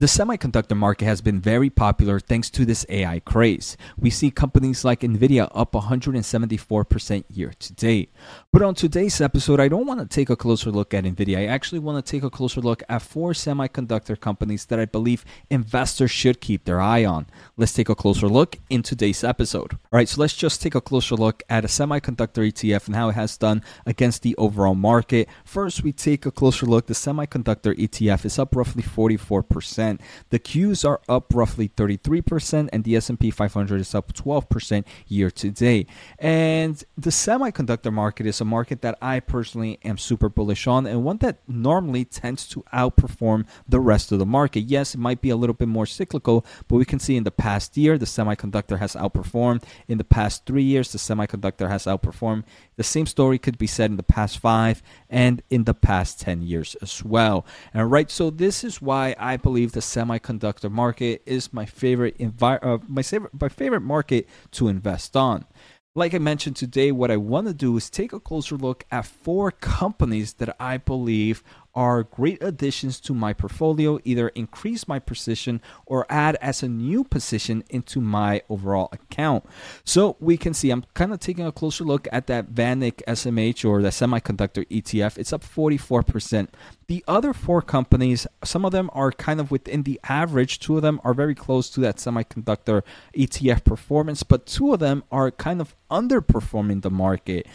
The semiconductor market has been very popular thanks to this AI craze. We see companies like Nvidia up 174% year to date. But on today's episode, I don't want to take a closer look at Nvidia. I actually want to take a closer look at four semiconductor companies that I believe investors should keep their eye on. Let's take a closer look in today's episode. All right, so let's just take a closer look at a semiconductor ETF and how it has done against the overall market. First, we take a closer look. The semiconductor ETF is up roughly 44%. The Qs are up roughly 33%, and the S&P 500 is up 12% year to date. And the semiconductor market is a market that I personally am super bullish on, and one that normally tends to outperform the rest of the market. Yes, it might be a little bit more cyclical, but we can see in the past year, the semiconductor has outperformed. In the past 3 years, the semiconductor has outperformed. The same story could be said in the past 5 and in the past 10 years as well. All right, so this is why I believe that the semiconductor market is my favorite favorite market to invest on. Like I mentioned today, what I want to do is take a closer look at four companies that I believe are great additions to my portfolio, either increase my position or add as a new position into my overall account. So we can see I'm kind of taking a closer look at that Vanek SMH or the semiconductor ETF. It's up 44%. The other four companies, some of them are kind of within the average. Two of them are very close to that semiconductor ETF performance, but two of them are kind of underperforming the market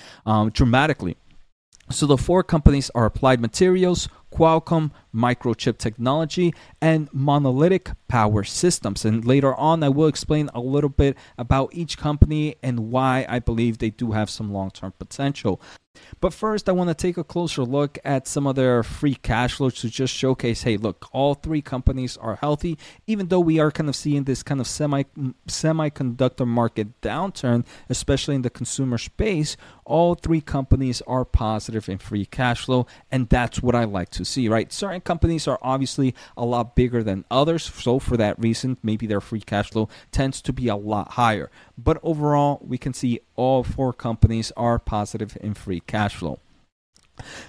dramatically. So the four companies are Applied Materials, Qualcomm, Microchip Technology, and Monolithic Power Systems. And later on, I will explain a little bit about each company and why I believe they do have some long-term potential. But first, I want to take a closer look at some of their free cash flows to just showcase, hey, look, all three companies are healthy, even though we are kind of seeing this kind of semiconductor market downturn, especially in the consumer space. All three companies are positive in free cash flow, and that's what I like to see, right? Certain companies are obviously a lot bigger than others, so for that reason, maybe their free cash flow tends to be a lot higher. But overall, we can see all four companies are positive in free cash flow.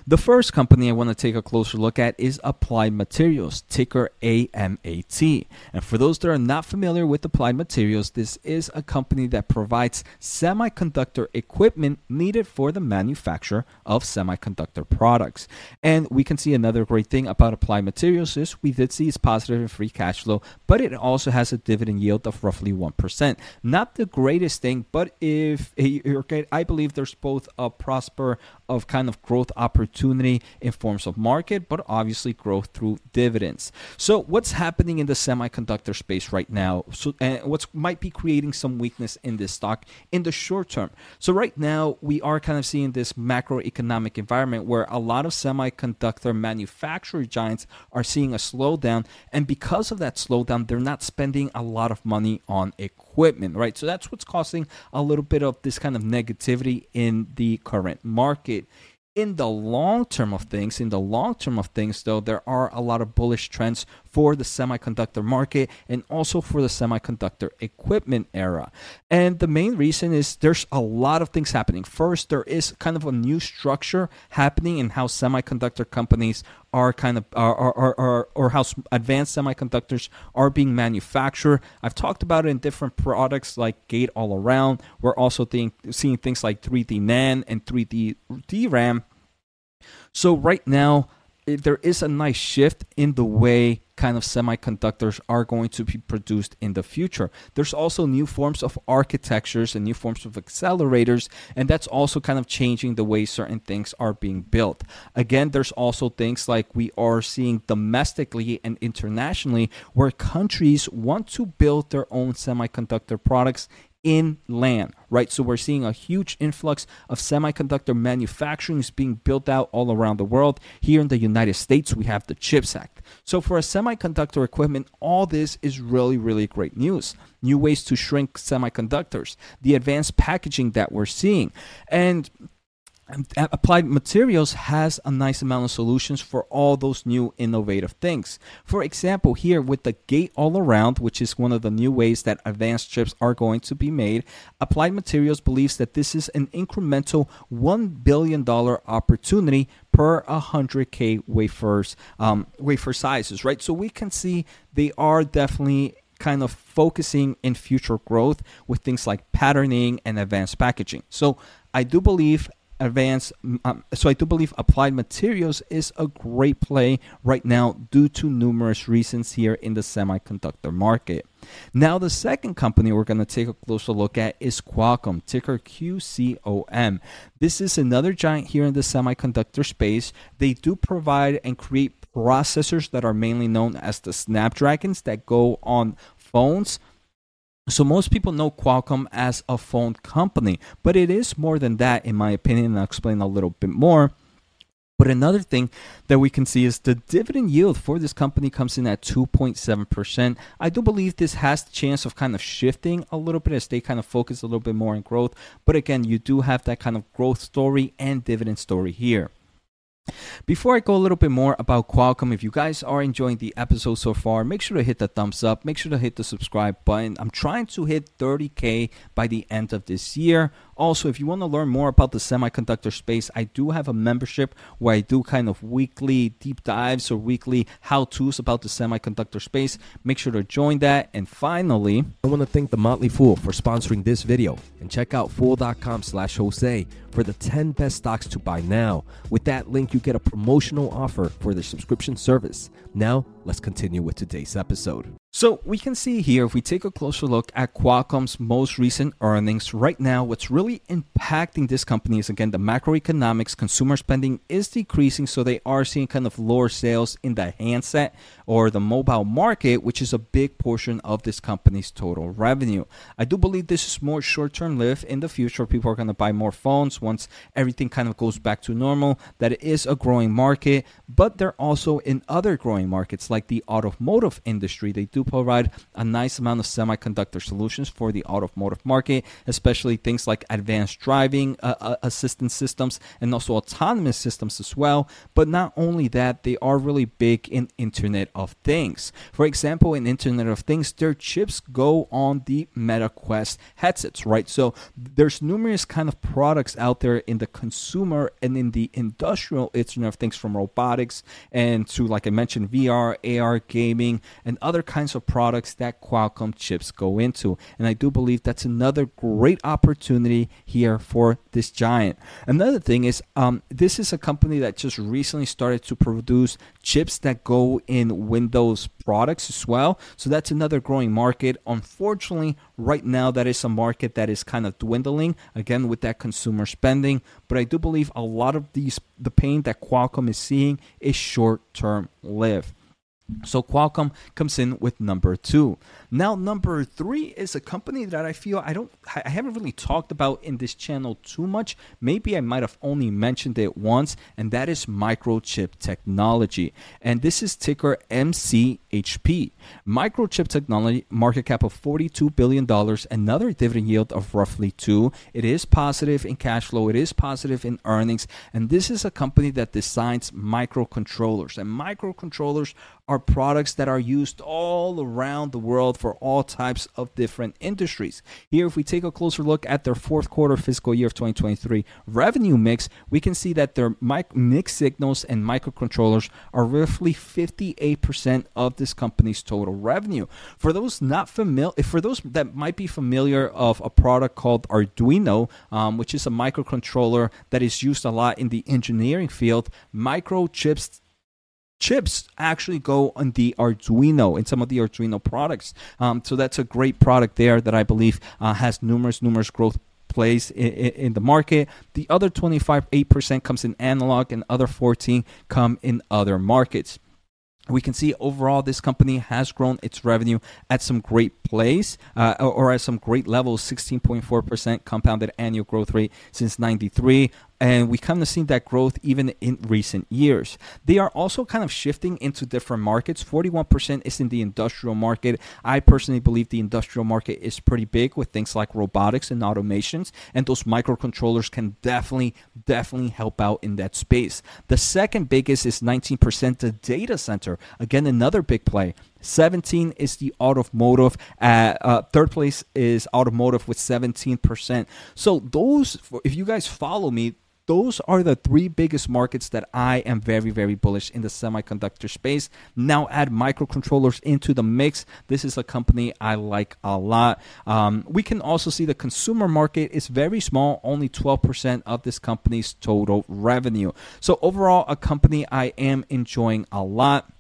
The first company I want to take a closer look at is Applied Materials, ticker AMAT. And for those that are not familiar with Applied Materials, this is a company that provides semiconductor equipment needed for the manufacture of semiconductor products. And we can see another great thing about Applied Materials is we did see it's positive in free cash flow, but it also has a dividend yield of roughly 1%. Not the greatest thing, but if I believe there's both a prosper of kind of growth opportunity in forms of market, but obviously growth through dividends. So what's happening in the semiconductor space right now? So what might be creating some weakness in this stock in the short term? So right now we are kind of seeing this macroeconomic environment where a lot of semiconductor manufacturer giants are seeing a slowdown, and because of that slowdown, they're not spending a lot of money on equipment, right? So that's what's causing a little bit of this kind of negativity in the current market. In the long term of things, though, there are a lot of bullish trends for the semiconductor market and also for the semiconductor equipment era. And the main reason is there's a lot of things happening. First, there is kind of a new structure happening in how semiconductor companies are kind of or how advanced semiconductors are being manufactured. I've talked about it in different products like gate all around. We're also seeing things like 3D NAND and 3D DRAM. So right now, there is a nice shift in the way kind of semiconductors are going to be produced in the future. There's also new forms of architectures and new forms of accelerators, and that's also kind of changing the way certain things are being built. Again, there's also things like we are seeing domestically and internationally where countries want to build their own semiconductor products inland, right? So we're seeing a huge influx of semiconductor manufacturing is being built out all around the world. Here in the United States, we have the CHIPS Act. So for a semiconductor equipment, all this is really, really great news. New ways to shrink semiconductors, the advanced packaging that we're seeing. And Applied Materials has a nice amount of solutions for all those new innovative things. For example, here with the gate all around, which is one of the new ways that advanced chips are going to be made, Applied Materials believes that this is an incremental $1 billion opportunity per 100K wafer sizes, right? So we can see they are definitely kind of focusing in future growth with things like patterning and advanced packaging. So I do believe Applied Materials is a great play right now due to numerous reasons here in the semiconductor market. Now, the second company we're going to take a closer look at is Qualcomm, ticker QCOM. This is another giant here in the semiconductor space. They do provide and create processors that are mainly known as the Snapdragons that go on phones. So most people know Qualcomm as a phone company, but it is more than that, in my opinion, and I'll explain a little bit more. But another thing that we can see is the dividend yield for this company comes in at 2.7%. I do believe this has the chance of kind of shifting a little bit as they kind of focus a little bit more on growth. But again, you do have that kind of growth story and dividend story here. Before I go a little bit more about Qualcomm, if you guys are enjoying the episode so far, make sure to hit the thumbs up, make sure to hit the subscribe button. I'm trying to hit 30K by the end of this year. Also, if you want to learn more about the semiconductor space, I do have a membership where I do kind of weekly deep dives or weekly how-tos about the semiconductor space. Make sure to join that. And finally, I want to thank The Motley Fool for sponsoring this video. And check out fool.com/Jose for the 10 best stocks to buy now. With that link, you get a promotional offer for their subscription service. Now, let's continue with today's episode. So we can see here, if we take a closer look at Qualcomm's most recent earnings right now, what's really impacting this company is, again, the macroeconomics. Consumer spending is decreasing, so they are seeing kind of lower sales in the handset or the mobile market, which is a big portion of this company's total revenue. I do believe this is more short-term lived. In the future, people are going to buy more phones once everything kind of goes back to normal. That is a growing market, but they're also in other growing markets like the automotive industry. They do provide a nice amount of semiconductor solutions for the automotive market, especially things like advanced driving assistance systems and also autonomous systems as well. But not only that, they are really big in Internet of Things. For example, in Internet of Things, their chips go on the MetaQuest headsets, right? So there's numerous kind of products out there in the consumer and in the industrial Internet of Things, from robotics and to, like I mentioned, VR, AR, gaming, and other kinds of products that Qualcomm chips go into. And I do believe that's another great opportunity here for this giant. Another thing is this is a company that just recently started to produce chips that go in Windows products as well. So that's another growing market. Unfortunately, right now that is a market that is kind of dwindling, again, with that consumer spending. But I do believe a lot of the pain that Qualcomm is seeing is short-term lived. So Qualcomm comes in with number 2. Now, number 3 is a company that I feel I haven't really talked about in this channel too much. Maybe I might have only mentioned it once, and that is Microchip Technology. And this is ticker MCHP. Microchip Technology, market cap of $42 billion, another dividend yield of roughly 2%. It is positive in cash flow. It is positive in earnings. And this is a company that designs microcontrollers. And microcontrollers are products that are used all around the world for all types of different industries. Here, if we take a closer look at their fourth quarter fiscal year of 2023 revenue mix, we can see that their mixed signals and microcontrollers are roughly 58% of this company's total revenue. For those that might be familiar of a product called Arduino, which is a microcontroller that is used a lot in the engineering field, Microchips actually go on the Arduino and some of the Arduino products. So that's a great product there that I believe has numerous growth plays in the market. The other 8% comes in analog and other 14% come in other markets. We can see overall this company has grown its revenue at some great place or at some great levels, 16.4% compounded annual growth rate since 1993. And we kind of seen that growth even in recent years. They are also kind of shifting into different markets. 41% is in the industrial market. I personally believe the industrial market is pretty big with things like robotics and automations. And those microcontrollers can definitely help out in that space. The second biggest is 19%, the data center. Again, another big play. 17 is the automotive. Third place is automotive with 17%. So those, if you guys follow me, those are the three biggest markets that I am very, very bullish in the semiconductor space. Now add microcontrollers into the mix. This is a company I like a lot. We can also see the consumer market is very small, only 12% of this company's total revenue. So overall, a company I am enjoying a lot.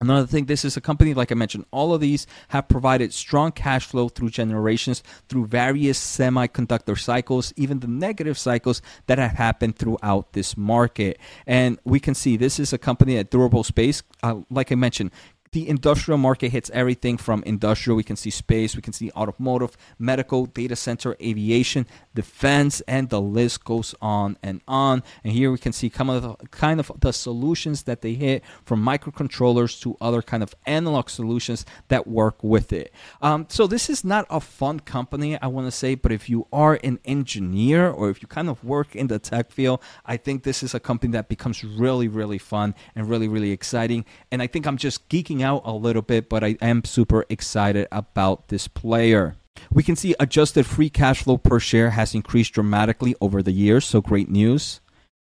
Another thing, this is a company, like I mentioned, all of these have provided strong cash flow through generations, through various semiconductor cycles, even the negative cycles that have happened throughout this market. And we can see this is a company at durable space, like I mentioned. The industrial market hits everything from industrial. We can see space. We can see automotive, medical, data center, aviation, defense, and the list goes on and on. And here we can see kind of the solutions that they hit, from microcontrollers to other kind of analog solutions that work with it. So this is not a fun company, I want to say, but if you are an engineer or if you kind of work in the tech field, I think this is a company that becomes really, really fun and really, really exciting. And I think I'm just geeking out a little bit, but I am super excited about this player. We can see adjusted free cash flow per share has increased dramatically over the years, so great news.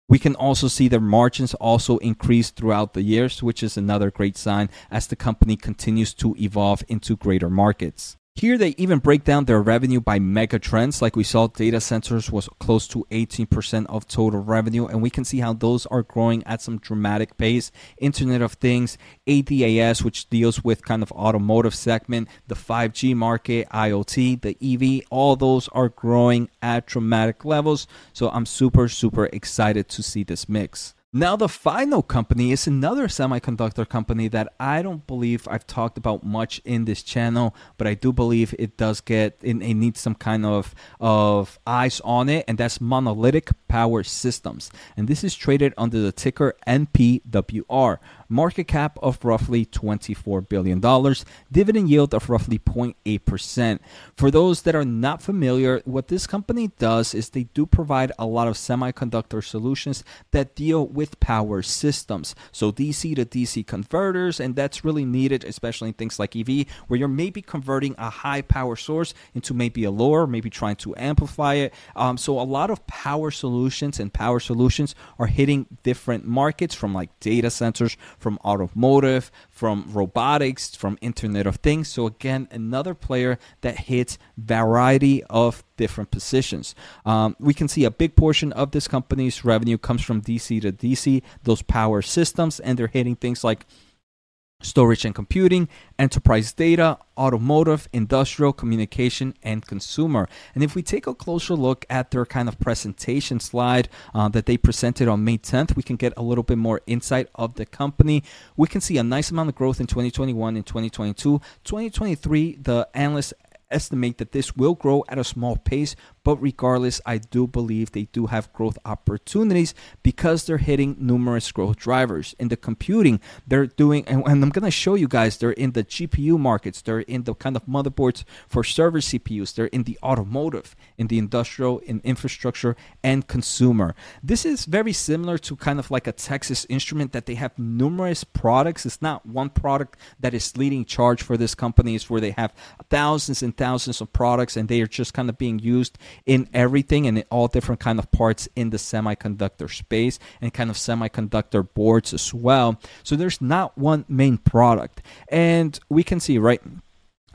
We can also see their margins also increase throughout the years, which is another great sign as the company continues to evolve into greater markets. Here they even break down their revenue by mega trends. Like we saw, data centers was close to 18% of total revenue, and we can see how those are growing at some dramatic pace. Internet of Things, ADAS, which deals with kind of automotive segment, the 5G market, IoT, the EV, all those are growing at dramatic levels. So I'm super, super excited to see this mix. Now, the final company is another semiconductor company that I don't believe I've talked about much in this channel, but I do believe it does get, it needs some kind of eyes on it, and that's Monolithic Power Systems. And this is traded under the ticker NPWR. Market cap of roughly $24 billion, dividend yield of roughly 0.8%. For those that are not familiar, what this company does is they do provide a lot of semiconductor solutions that deal with power systems. So DC to DC converters, and that's really needed, especially in things like EV, where you're maybe converting a high power source into maybe a lower, maybe trying to amplify it. So a lot of power solutions and power solutions are hitting different markets, from like data centers, from automotive, from robotics, from Internet of Things. So again, another player that hits variety of different positions. We can see a big portion of this company's revenue comes from DC to DC, those power systems, and they're hitting things like storage and computing, enterprise data, automotive, industrial, communication, and consumer. And if we take a closer look at their kind of presentation slide that they presented on May 10th, we can get a little bit more insight of the company. We can see a nice amount of growth in 2021 and 2022. 2023, the analysts estimate that this will grow at a small pace, but regardless, I do believe they do have growth opportunities because they're hitting numerous growth drivers. In the computing, they're doing, and I'm going to show you guys, they're in the GPU markets, they're in the kind of motherboards for server CPUs, they're in the automotive, in the industrial, in infrastructure, and consumer. This is very similar to kind of like a Texas Instrument, that they have numerous products. It's not one product that is leading charge for this company. It's where they have thousands and thousands of products, and they are just kind of being used in everything and in all different kind of parts in the semiconductor space and kind of semiconductor boards as well. So there's not one main product, and we can see, right,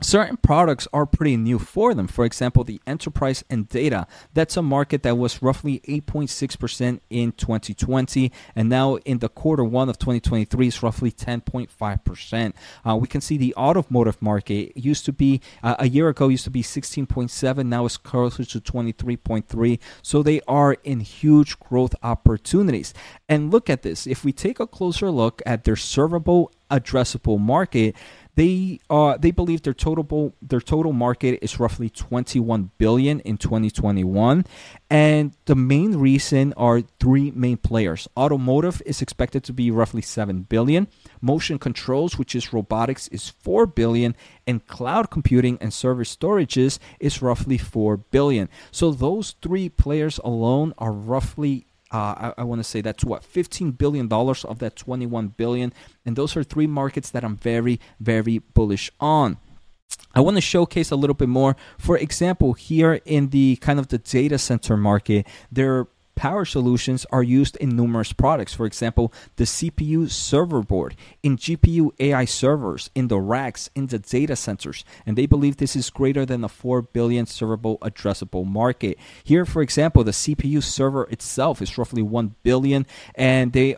certain products are pretty new for them. For example, the enterprise and data, that's a market that was roughly 8.6% in 2020, and now in the quarter one of 2023 is roughly 10.5%. We can see the automotive market used to be a year ago used to be 16.7, now it's closer to 23.3. So they are in huge growth opportunities. And look at this, if we take a closer look at their servable addressable market, They believe their total market is roughly $21 billion in 2021, and the main reason are three main players. Automotive is expected to be roughly $7 billion. Motion controls, which is robotics, is $4 billion, and cloud computing and server storages is roughly $4 billion. So those three players alone are roughly I want to say that's what, $15 billion of that $21 billion. And those are three markets that I'm very, very bullish on. I want to showcase a little bit more. For example, here in the kind of the data center market, there are power solutions are used in numerous products. For example, the CPU server board, in GPU AI servers, in the racks, in the data centers. And they believe this is greater than the 4 billion servable addressable market. Here, for example, the CPU server itself is roughly 1 billion, and they're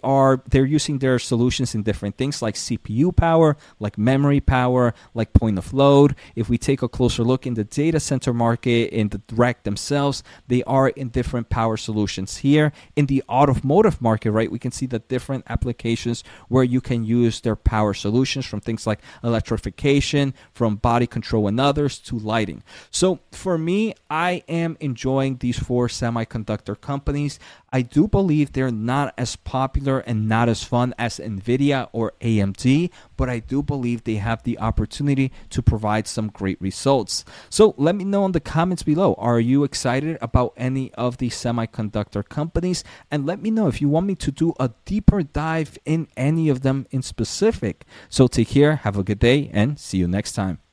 using their solutions in different things like CPU power, like memory power, like point of load. If we take a closer look in the data center market, in the rack themselves, they are in different power solutions. Here in the automotive market, right, we can see the different applications where you can use their power solutions, from things like electrification, from body control and others, to lighting. So for me, I am enjoying these four semiconductor companies. I do believe they're not as popular and not as fun as Nvidia or AMD, but I do believe they have the opportunity to provide some great results. So let me know in the comments below, are you excited about any of the semiconductor companies? And let me know if you want me to do a deeper dive in any of them in specific. So take care, have a good day, and see you next time.